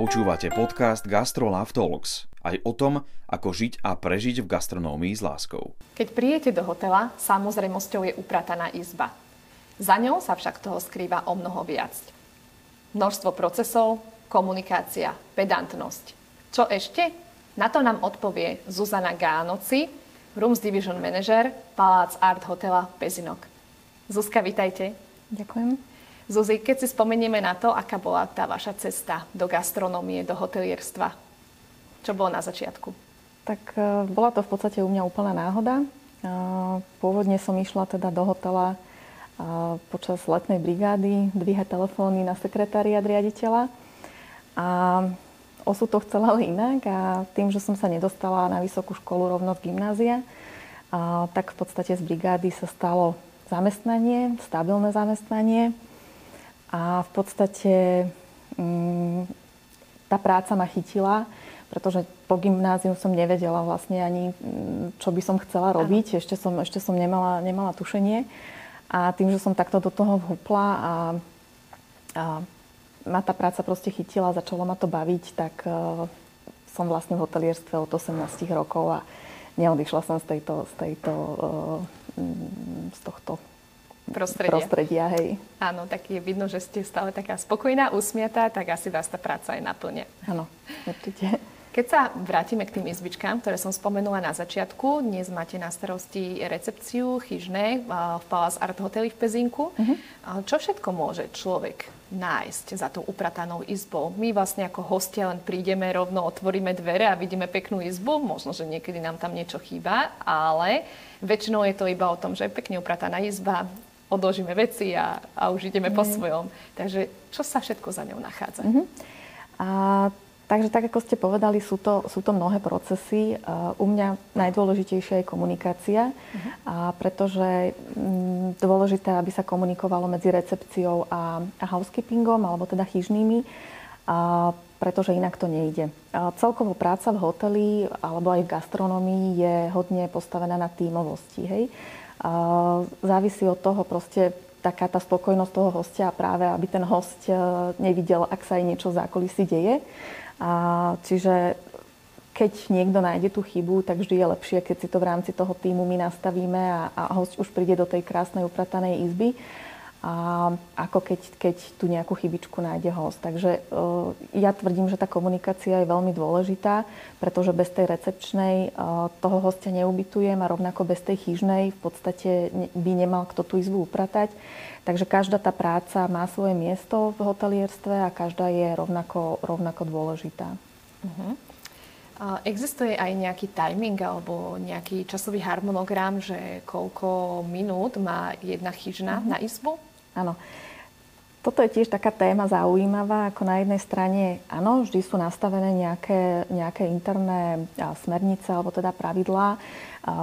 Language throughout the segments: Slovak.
Počúvate podcast Gastro Love Talks, aj o tom, ako žiť a prežiť v gastronómii s láskou. Keď prijete do hotela, samozrejmosťou je uprataná izba. Za ňou sa však toho skrýva o mnoho viac. Množstvo procesov, komunikácia, pedantnosť. Čo ešte? Na to nám odpovie Zuzana Gánoci, Rooms Division Manager, Palace Art Hotel Pezinok. Zuzka, vitajte. Ďakujem. Zuzi, keď si spomenieme na to, aká bola tá vaša cesta do gastronómie, do hotelierstva, čo bolo na začiatku? Tak bola to v podstate u mňa úplná náhoda. Pôvodne som išla teda do hotela počas letnej brigády dvíhať telefóny na sekretariát riaditeľa. A osud to chcela inak a tým, že som sa nedostala na vysokú školu rovno z gymnázia, tak v podstate z brigády sa stalo zamestnanie, stabilné zamestnanie. A v podstate tá práca ma chytila, pretože po gymnáziu som nevedela vlastne ani, čo by som chcela robiť. Ešte som nemala tušenie. A tým, že som takto do toho vhúpla a ma tá práca proste chytila, začalo ma to baviť, tak som vlastne v hotelierstve od 18 rokov a neodišla som z tohto prostredia, hej. Áno, tak je vidno, že ste stále taká spokojná, usmiatá, tak asi vás tá práca aj naplňa. Áno, určite. Keď sa vrátime k tým izbičkám, ktoré som spomenula na začiatku, dnes máte na starosti recepciu chyžnej v Palace Art Hoteli v Pezinku. Uh-huh. Čo všetko môže človek nájsť za tou upratanou izbou? My vlastne ako hostia len prídeme rovno, otvoríme dvere a vidíme peknú izbu. Možno, že niekedy nám tam niečo chýba, ale väčšinou je to iba o tom, že je pekne uprataná izba, odložíme veci a už ideme po svojom. Takže čo sa všetko za ňou nachádza? Uh-huh. Takže tak, ako ste povedali, sú to mnohé procesy. U mňa najdôležitejšia je komunikácia, uh-huh. Pretože dôležité, aby sa komunikovalo medzi recepciou a housekeepingom, alebo teda chyžnými, pretože inak to nejde. Celkovo práca v hoteli, alebo aj v gastronómii je hodne postavená na tímovosti, hej. Závisí od toho proste taká tá spokojnosť toho hostia, práve aby ten host nevidel, ak sa aj niečo v zákulisí deje. Čiže keď niekto nájde tú chybu, tak vždy je lepšie, keď si to v rámci toho tímu my nastavíme a host už príde do tej krásnej upratanej izby, ako keď tu nejakú chybičku nájde host. Takže ja tvrdím, že tá komunikácia je veľmi dôležitá, pretože bez tej recepčnej toho hostia neubytujem a rovnako bez tej chyžnej v podstate by nemal kto tú izbu upratať. Takže každá tá práca má svoje miesto v hotelierstve a každá je rovnako dôležitá. Uh-huh. Existuje aj nejaký timing alebo nejaký časový harmonogram, že koľko minút má jedna chyžna na izbu? Áno. Toto je tiež taká téma zaujímavá, ako na jednej strane, áno, vždy sú nastavené nejaké interné smernice alebo teda pravidlá,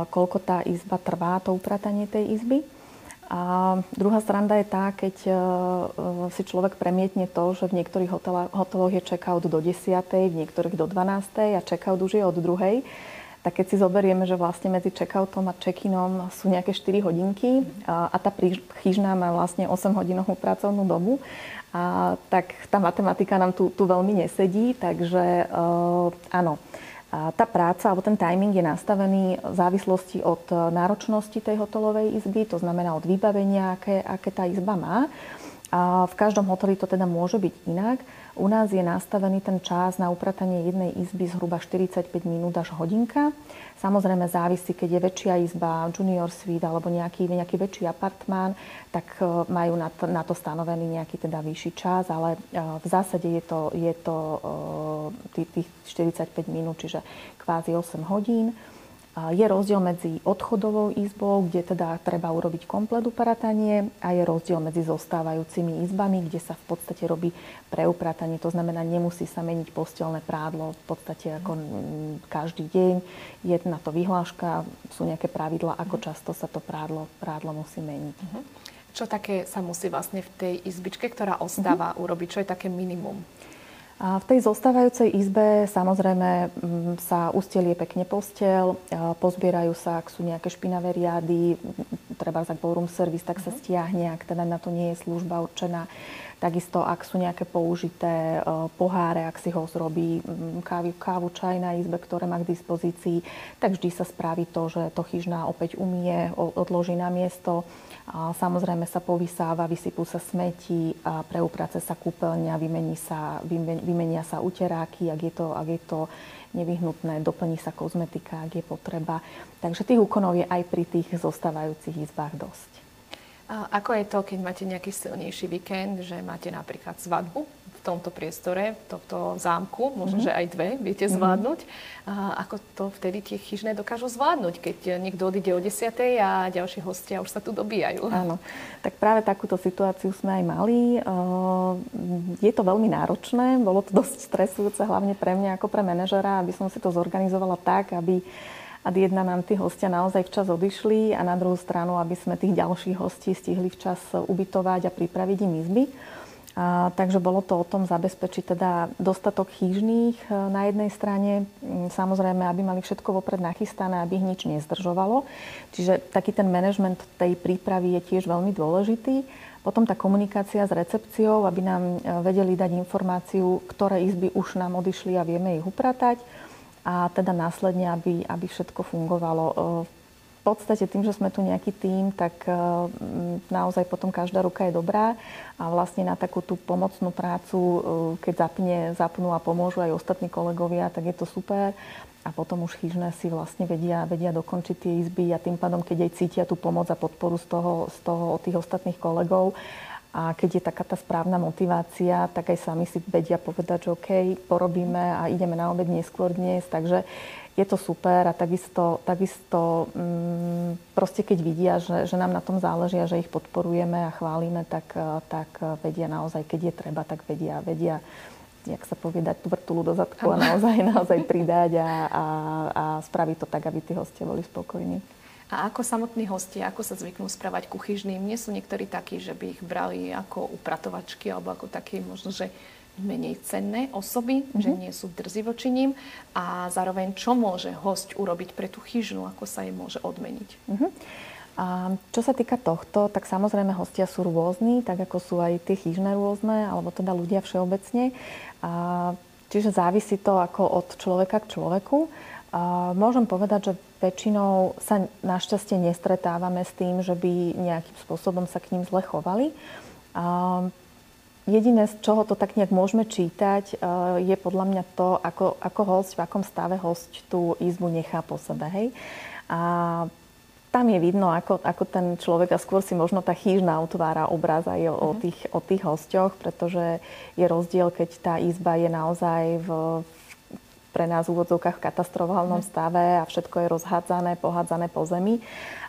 koľko tá izba trvá, to upratanie tej izby. A druhá strana je tá, keď si človek premietne to, že v niektorých hoteloch je check-out do 10:00, v niektorých do 12:00 a check-out už je od 2:00. Tak keď si zoberieme, že vlastne medzi check-outom a check-inom sú nejaké 4 hodinky a tá chyžná má vlastne 8-hodinovú pracovnú dobu, tak tá matematika nám tu veľmi nesedí, takže áno. A tá práca alebo ten timing je nastavený v závislosti od náročnosti tej hotelovej izby, to znamená od vybavenia, aké tá izba má. A v každom hoteli to teda môže byť inak. U nás je nastavený ten čas na upratanie jednej izby zhruba 45 minút až hodinka. Samozrejme závisí, keď je väčšia izba, junior suite alebo nejaký väčší apartmán, tak majú na to stanovený nejaký teda vyšší čas, ale v zásade je to tých 45 minút, čiže kvázi 8 hodín. Je rozdiel medzi odchodovou izbou, kde teda treba urobiť komplet upratanie, a je rozdiel medzi zostávajúcimi izbami, kde sa v podstate robí preupratanie. To znamená, nemusí sa meniť posteľné prádlo v podstate ako každý deň. Je na to vyhláška, sú nejaké pravidlá, ako často sa to prádlo musí meniť. Čo také sa musí vlastne v tej izbičke, ktorá ostáva, urobiť? Čo je také minimum? A v tej zostávajúcej izbe samozrejme sa ustelie pekne posteľ, pozbierajú sa, ak sú nejaké špinavé riady, treba za ballroom service, tak sa stiahne, ak teda na to nie je služba určená, Takisto, ak sú nejaké použité poháre, ak si ho zrobí kávu, čaj na izbe, ktoré má k dispozícii, tak vždy sa spraví to, že to chyžná opäť umie, odloží na miesto. A samozrejme sa povysáva, vysypú sa smetí, a preuprace sa kúpeľňa, vymenia sa uteráky, ak je to nevyhnutné, doplní sa kozmetika, ak je potreba. Takže tých úkonov je aj pri tých zostávajúcich izbách dosť. A ako je to, keď máte nejaký silnejší víkend, že máte napríklad svadbu v tomto priestore, v tomto zámku, možno, že aj dve viete zvládnuť. A ako to vtedy tie chyžné dokážu zvládnuť, keď niekto odíde o 10:00 a ďalší hostia už sa tu dobíjajú? Áno, tak práve takúto situáciu sme aj mali. Je to veľmi náročné, bolo to dosť stresujúce, hlavne pre mňa ako pre manažera, aby som si to zorganizovala tak, aby jedna nám tí hostia naozaj včas odišli a na druhú stranu, aby sme tých ďalších hostí stihli včas ubytovať a pripraviť im izby. Takže bolo to o tom zabezpečiť teda dostatok chyžných na jednej strane, samozrejme, aby mali všetko vopred nachystané, aby ich nič nezdržovalo. Čiže taký ten manažment tej prípravy je tiež veľmi dôležitý. Potom tá komunikácia s recepciou, aby nám vedeli dať informáciu, ktoré izby už nám odišli a vieme ich upratať. A teda následne, aby všetko fungovalo. V podstate tým, že sme tu nejaký tím, tak naozaj potom každá ruka je dobrá a vlastne na takú tú pomocnú prácu, keď zapnú a pomôžu aj ostatní kolegovia, tak je to super. A potom už chyžné si vlastne vedia dokončiť tie izby a tým pádom, keď aj cítia tú pomoc a podporu z toho od tých ostatných kolegov, a keď je taká tá správna motivácia, tak aj sami si vedia povedať, že OK, porobíme a ideme na obed neskôr dnes. Takže je to super a takisto proste keď vidia, že nám na tom záleží a že ich podporujeme a chválime, tak vedia naozaj, keď je treba, tak vedia jak sa povedať, tú vrtuľu do zadku a naozaj pridať a spraviť to tak, aby tí hostia boli spokojní. A ako samotní hostia, ako sa zvyknú správať ku chyžným? Nie sú niektorí takí, že by ich brali ako upratovačky alebo ako také možno, že menej cenné osoby, že nie sú drzí voči ním a zároveň čo môže hosť urobiť pre tú chyžnu, ako sa jej môže odmeniť? A čo sa týka tohto, tak samozrejme hostia sú rôzni, tak ako sú aj tie chyžné rôzne, alebo teda ľudia všeobecne. Čiže závisí to ako od človeka k človeku. Môžem povedať, že väčšinou sa našťastie nestretávame s tým, že by nejakým spôsobom sa k ním zle chovali. Jediné, z čoho to tak nejak môžeme čítať, je podľa mňa to, ako hosť, v akom stave hosť tú izbu nechá po sebe. Hej? A tam je vidno, ako ten človek, a skôr si možno tá chyžná utvára obraz aj o tých hosťoch, pretože je rozdiel, keď tá izba je naozaj pre nás v úvodzovkách v katastrofálnom stave a všetko je rozhádzané, pohádzané po zemi.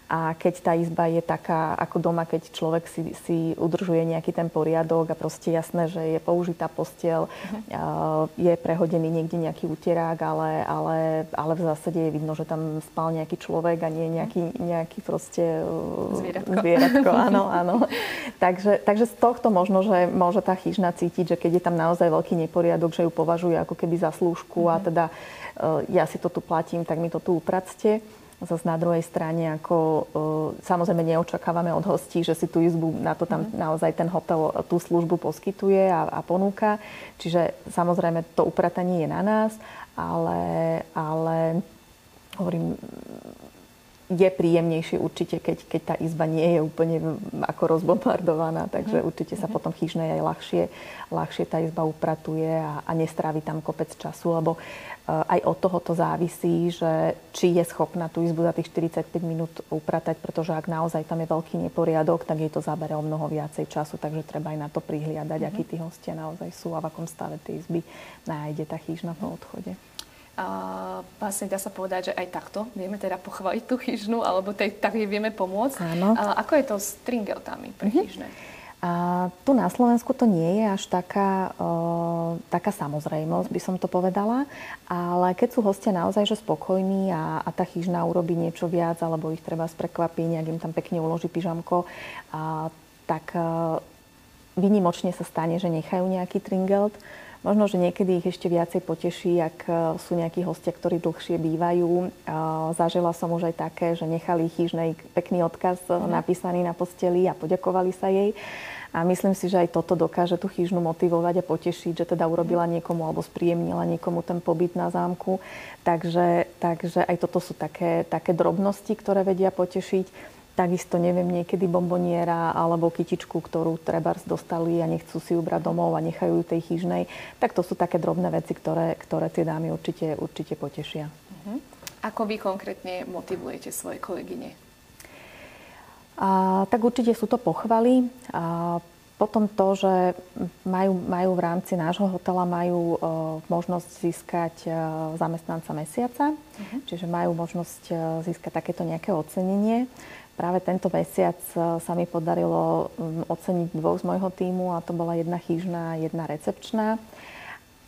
A keď tá izba je taká ako doma, keď človek si udržuje nejaký ten poriadok a proste jasné, že je použitá posteľ, je prehodený niekde nejaký uterák, ale v zásade je vidno, že tam spal nejaký človek a nie nejaký proste zvieratko. Áno. Takže z tohto možno, že môže tá chyžná cítiť, že keď je tam naozaj veľký neporiadok, že ju považuje ako keby za slúžku a teda ja si to tu platím, tak mi to tu upracte. Zas na druhej strane, ako samozrejme neočakávame od hostí, že si tú izbu, na to tam naozaj ten hotel tú službu poskytuje a ponúka. Čiže samozrejme to upratanie je na nás, ale hovorím, je príjemnejšie určite, keď tá izba nie je úplne ako rozbombardovaná, takže určite sa potom chyžnej aj ľahšie tá izba upratuje a nestrávi tam kopec času, lebo aj od toho to závisí, že či je schopná tú izbu za tých 45 minút upratať, pretože ak naozaj tam je veľký neporiadok, tak jej to zabere o mnoho viacej času, takže treba aj na to prihliadať, akí tí hostia naozaj sú a v akom stave tej izby nájde tá chyžna po odchode. Vlastne dá sa povedať, že aj takto vieme teda pochváliť tú chyžnú, alebo tak jej vieme pomôcť. Ako je to s tringeltami pre chyžné? Tu na Slovensku to nie je až taká samozrejmosť, by som to povedala, ale keď sú hostia naozaj že spokojní a tá chyžná urobí niečo viac, alebo ich treba prekvapí, nejak im tam pekne uloží pyžamko, tak výnimočne sa stane, že nechajú nejaký tringelt. Možno, že niekedy ich ešte viacej poteší, ak sú nejakí hostia, ktorí dlhšie bývajú. Zažila som už aj také, že nechali Chyžnej pekný odkaz napísaný na posteli a poďakovali sa jej. A myslím si, že aj toto dokáže tú Chyžnu motivovať a potešiť, že teda urobila niekomu alebo spríjemnila niekomu ten pobyt na zámku. Takže aj toto sú také drobnosti, ktoré vedia potešiť. Takisto neviem, niekedy bomboniera alebo kytičku, ktorú trebárs dostali a nechcú si ju brať domov a nechajú ju tej Chyžnej. Tak to sú také drobné veci, ktoré tie dámy určite potešia. Ako vy konkrétne motivujete svoje kolegyne? Tak určite sú to pochvaly. Potom to, že majú v rámci nášho hotela možnosť získať zamestnanca mesiaca. Čiže majú možnosť získať takéto nejaké ocenenie. Práve tento mesiac sa mi podarilo oceniť dvoch z môjho tímu a to bola jedna Chyžná a jedna recepčná.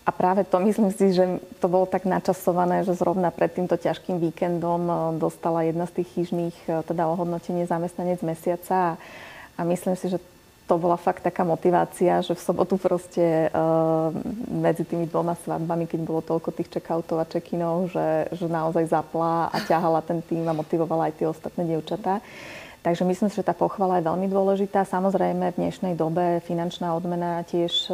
A práve to, myslím si, že to bolo tak načasované, že zrovna pred týmto ťažkým víkendom dostala jedna z tých Chyžných teda ohodnotenie zamestnanec mesiaca a myslím si, že to bola fakt taká motivácia, že v sobotu proste medzi tými dvoma svadbami, keď bolo toľko tých checkoutov a check-inov, že naozaj zapla a ťahala ten tým a motivovala aj tie ostatné dievčatá. Takže myslím si, že tá pochvala je veľmi dôležitá. Samozrejme, v dnešnej dobe finančná odmena tiež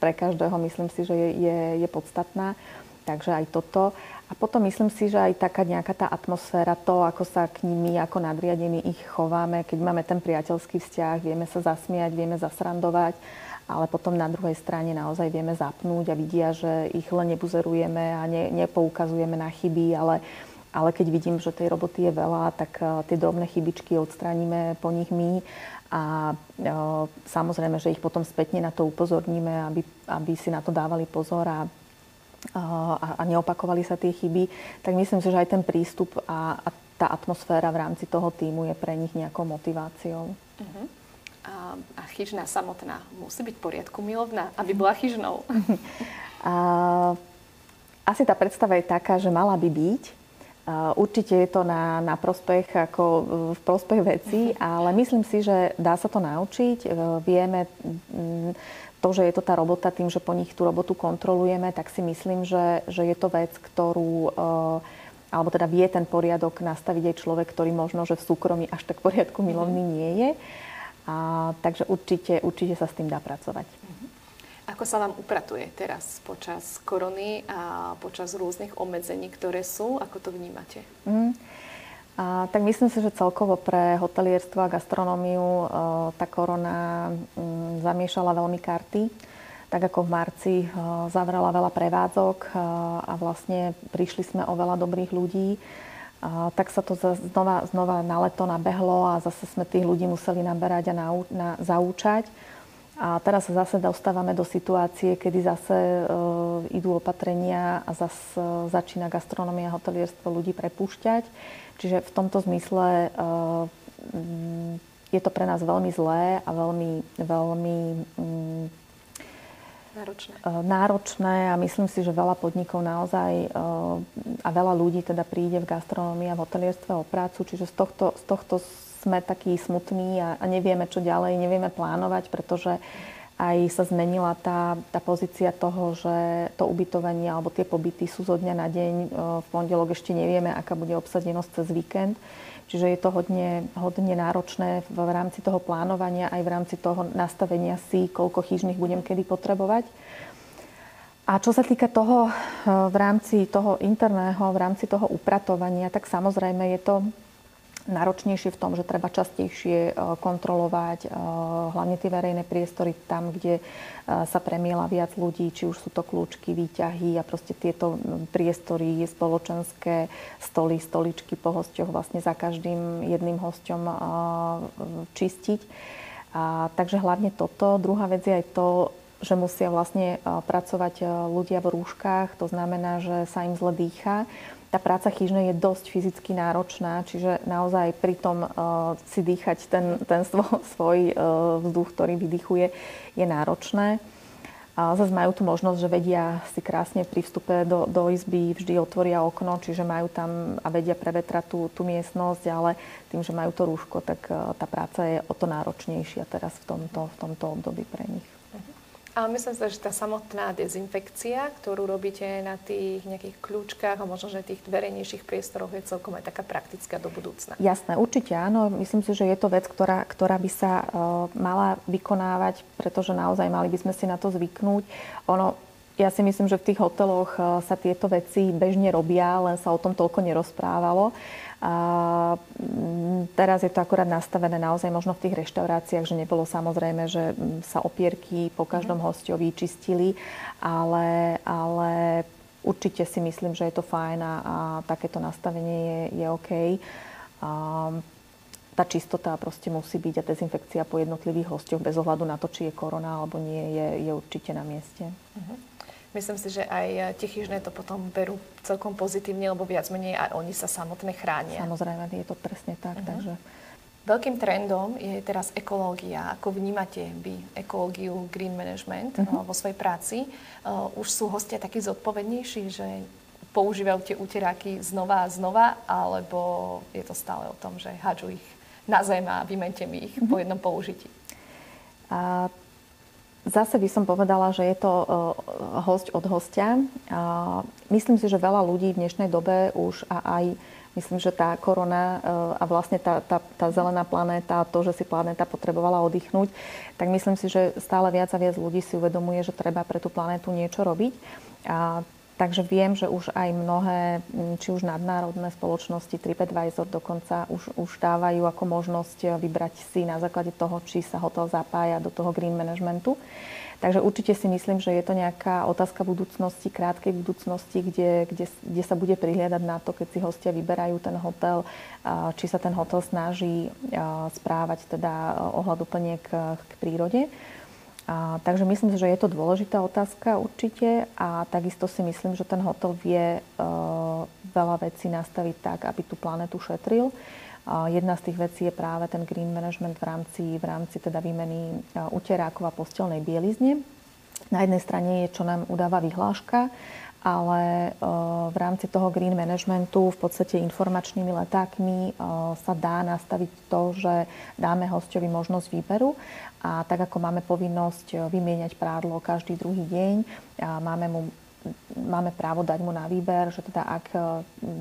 pre každého, myslím si, že je podstatná. Takže aj toto. A potom myslím si, že aj taká nejaká tá atmosféra, to, ako sa k nimi, ako nadriadení ich chováme, keď máme ten priateľský vzťah, vieme sa zasmiať, vieme zasrandovať, ale potom na druhej strane naozaj vieme zapnúť a vidia, že ich len nebuzerujeme a nepoukazujeme na chyby, ale keď vidím, že tej roboty je veľa, tak tie drobné chybičky odstránime po nich my a samozrejme, že ich potom spätne na to upozorníme, aby si na to dávali pozor a neopakovali sa tie chyby, tak myslím si, že aj ten prístup a tá atmosféra v rámci toho tímu je pre nich nejakou motiváciou. A Chyžná samotná musí byť v poriadku milovná, aby bola Chyžnou? Asi tá predstava je taká, že mala by byť. Určite je to na prospech, ako v prospech veci, ale myslím si, že dá sa to naučiť. Vieme to, že je to tá robota, tým, že po nich tú robotu kontrolujeme, tak si myslím, že je to vec, ktorú, alebo teda vie ten poriadok nastaviť aj človek, ktorý možno, že v súkromí až tak poriadku milovný nie je. Takže určite sa s tým dá pracovať. Ako sa vám upratuje teraz počas korony a počas rôznych obmedzení, ktoré sú? Ako to vnímate? Tak myslím si, že celkovo pre hotelierstvo a gastronómiu tá korona zamiešala veľmi karty. Tak ako v marci zavrela veľa prevádzok a vlastne prišli sme o veľa dobrých ľudí, tak sa to znova na leto nabehlo a zase sme tých ľudí museli naberať a zaučať. A teraz sa zase dostávame do situácie, kedy zase idú opatrenia a zase začína gastronomia a hotelierstvo ľudí prepúšťať. Čiže v tomto zmysle je to pre nás veľmi zlé a veľmi náročné a myslím si, že veľa podnikov naozaj a veľa ľudí teda príde v gastronomii a v hotelierstve o prácu. Čiže z tohto sme takí smutní a nevieme, čo ďalej, nevieme plánovať, pretože aj sa zmenila tá pozícia toho, že to ubytovanie alebo tie pobyty sú zo dňa na deň. V pondelok ešte nevieme, aká bude obsadenosť cez víkend. Čiže je to hodne náročné v rámci toho plánovania, aj v rámci toho nastavenia si, koľko Chyžných budem kedy potrebovať. A čo sa týka toho v rámci toho interného, v rámci toho upratovania, tak samozrejme je to náročnejšie v tom, že treba častejšie kontrolovať hlavne tie verejné priestory tam, kde sa premiela viac ľudí, či už sú to kľúčky, výťahy a proste tieto priestory spoločenské, stoly, stoličky po hosťoch vlastne za každým jedným hosťom čistiť. Takže hlavne toto. Druhá vec je aj to, že musia vlastne pracovať ľudia v rúškach, to znamená, že sa im zle dýcha. Tá práca Chyžnej je dosť fyzicky náročná, čiže naozaj pri tom si dýchať ten svoj vzduch, ktorý vydychuje, je náročné. Zase majú tu možnosť, že vedia si krásne pri vstupe do izby vždy otvoria okno, čiže majú tam a vedia prevetrať tú miestnosť, ale tým, že majú to rúško, tak tá práca je o to náročnejšia teraz v tomto období pre nich. Ale myslím si, že tá samotná dezinfekcia, ktorú robíte na tých nejakých kľúčkach a možno, že tých verejnejších priestoroch je celkom aj taká praktická do budúcna. Jasné, určite áno. Myslím si, že je to vec, ktorá by sa mala vykonávať, pretože naozaj mali by sme si na to zvyknúť. Ja si myslím, že v tých hoteloch sa tieto veci bežne robia, len sa o tom toľko nerozprávalo. A teraz je to akurát nastavené naozaj možno v tých reštauráciách, že nebolo samozrejme, že sa opierky po každom hostovi čistili, ale určite si myslím, že je to fajn a takéto nastavenie je OK. Tá čistota proste musí byť a dezinfekcia po jednotlivých hostoch bez ohľadu na to, či je korona alebo nie, je určite na mieste. Myslím si, že aj tie chyžné to potom berú celkom pozitívne, lebo viac menej aj oni sa samotné chránia. Samozrejme, je to presne tak. Takže... Veľkým trendom je teraz ekológia. Ako vnímate vy ekológiu, green management vo svojej práci? Už sú hostia takí zodpovednejší, že používajú tie uteráky znova a znova, alebo je to stále o tom, že hádžu ich na zem a vymente mi ich po jednom použití? Zase by som povedala, že je to hosť od hostia. Myslím si, že veľa ľudí v dnešnej dobe už a aj myslím, že tá korona a vlastne tá zelená planéta, to, že si planéta potrebovala oddychnúť, tak myslím si, že stále viac a viac ľudí si uvedomuje, že treba pre tú planétu niečo robiť. Takže viem, že už aj mnohé, či už nadnárodné spoločnosti, TripAdvisor dokonca už dávajú ako možnosť vybrať si na základe toho, či sa hotel zapája do toho green managementu. Takže určite si myslím, že je to nejaká otázka budúcnosti, krátkej budúcnosti, kde sa bude prihliadať na to, keď si hostia vyberajú ten hotel, či sa ten hotel snaží správať teda ohľaduplne k prírode. Takže myslím si, že je to dôležitá otázka určite a takisto si myslím, že ten hotel vie veľa vecí nastaviť tak, aby tú planetu šetril. Jedna z tých vecí je práve ten green management v rámci teda výmeny uterákov a posteľnej bielizne. Na jednej strane je, čo nám udáva vyhláška, ale v rámci toho green managementu v podstate informačnými letákmi sa dá nastaviť to, že dáme hosťovi možnosť výberu a tak ako máme povinnosť vymieňať prádlo každý druhý deň, máme právo dať mu na výber, že teda ak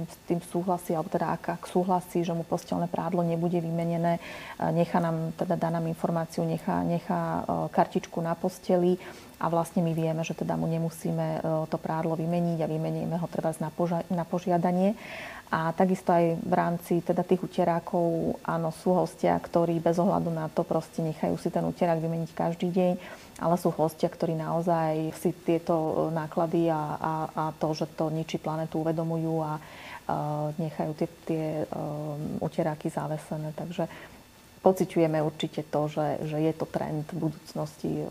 s tým súhlasí, alebo teda ak súhlasí, že mu posteľné prádlo nebude vymenené, dá nám informáciu, nechá kartičku na posteli a vlastne my vieme, že teda mu nemusíme to prádlo vymeniť a vymeníme ho treba na požiadanie. A takisto aj v rámci teda tých uterákov, áno, sú hostia, ktorí bez ohľadu na to proste nechajú si ten uterák vymeniť každý deň, ale sú hostia, ktorí naozaj si tieto náklady a to, že to ničí planetu, uvedomujú a nechajú tie uteráky zavesené. Takže pociťujeme určite to, že je to trend v budúcnosti,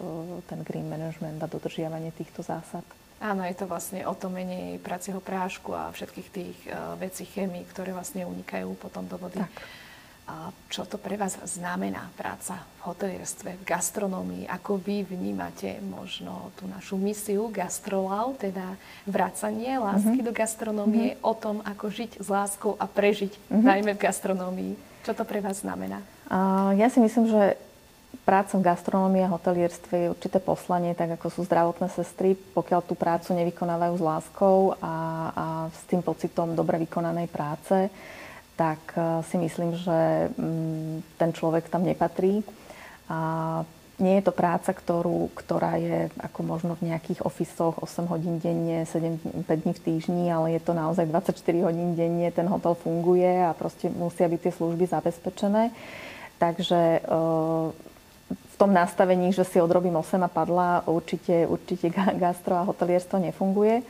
ten green management a dodržiavanie týchto zásad. Áno, je to vlastne o to menej pracieho prášku a všetkých tých vecí chémií, ktoré vlastne unikajú potom do vody. Tak. A čo to pre vás znamená práca v hotelierstve, v gastronómii? Ako vy vnímate možno tú našu misiu Gastrolove, teda vracanie lásky do gastronómie, o tom, ako žiť s láskou a prežiť, najmä v gastronómii? Čo to pre vás znamená? Ja si myslím, že práca v gastronómii a hotelierstve je určité poslanie, tak ako sú zdravotné sestry, pokiaľ tú prácu nevykonávajú s láskou a s tým pocitom dobre vykonanej práce, tak si myslím, že ten človek tam nepatrí. A nie je to práca, ktorá je ako možno v nejakých ofisoch 8 hodín denne, 5 dní v týždni, ale je to naozaj 24 hodín denne, ten hotel funguje a proste musia byť tie služby zabezpečené. Takže v tom nastavení, že si odrobím 8 a padla, určite gastro a hotelierstvo nefunguje.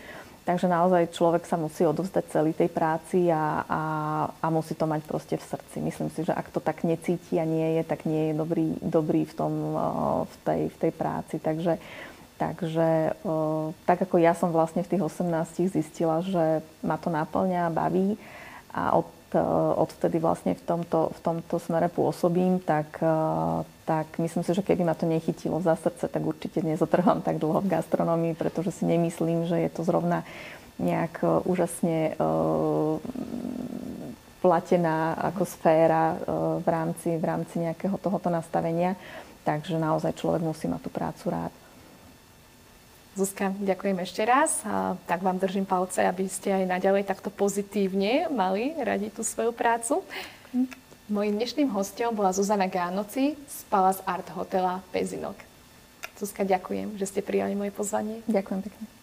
Takže naozaj človek sa musí odovzdať celý tej práci a musí to mať proste v srdci. Myslím si, že ak to tak necíti a nie je, tak nie je dobrý v tej práci. Takže tak ako ja som vlastne v tých 18 zistila, že ma to naplňa, baví a odvtedy vlastne v tomto smere pôsobím, tak myslím si, že keby ma to nechytilo za srdce, tak určite nezotrvám tak dlho v gastronómii, pretože si nemyslím, že je to zrovna nejak úžasne platená ako sféra v rámci nejakého tohoto nastavenia. Takže naozaj človek musí mať tú prácu rád. Zuzka, ďakujem ešte raz a tak vám držím palce, aby ste aj naďalej takto pozitívne mali radi tú svoju prácu. Mojím dnešným hosťom bola Zuzana Gánoci z Palace Art Hotela Pezinok. Zuzka, ďakujem, že ste prijali moje pozvanie. Ďakujem pekne.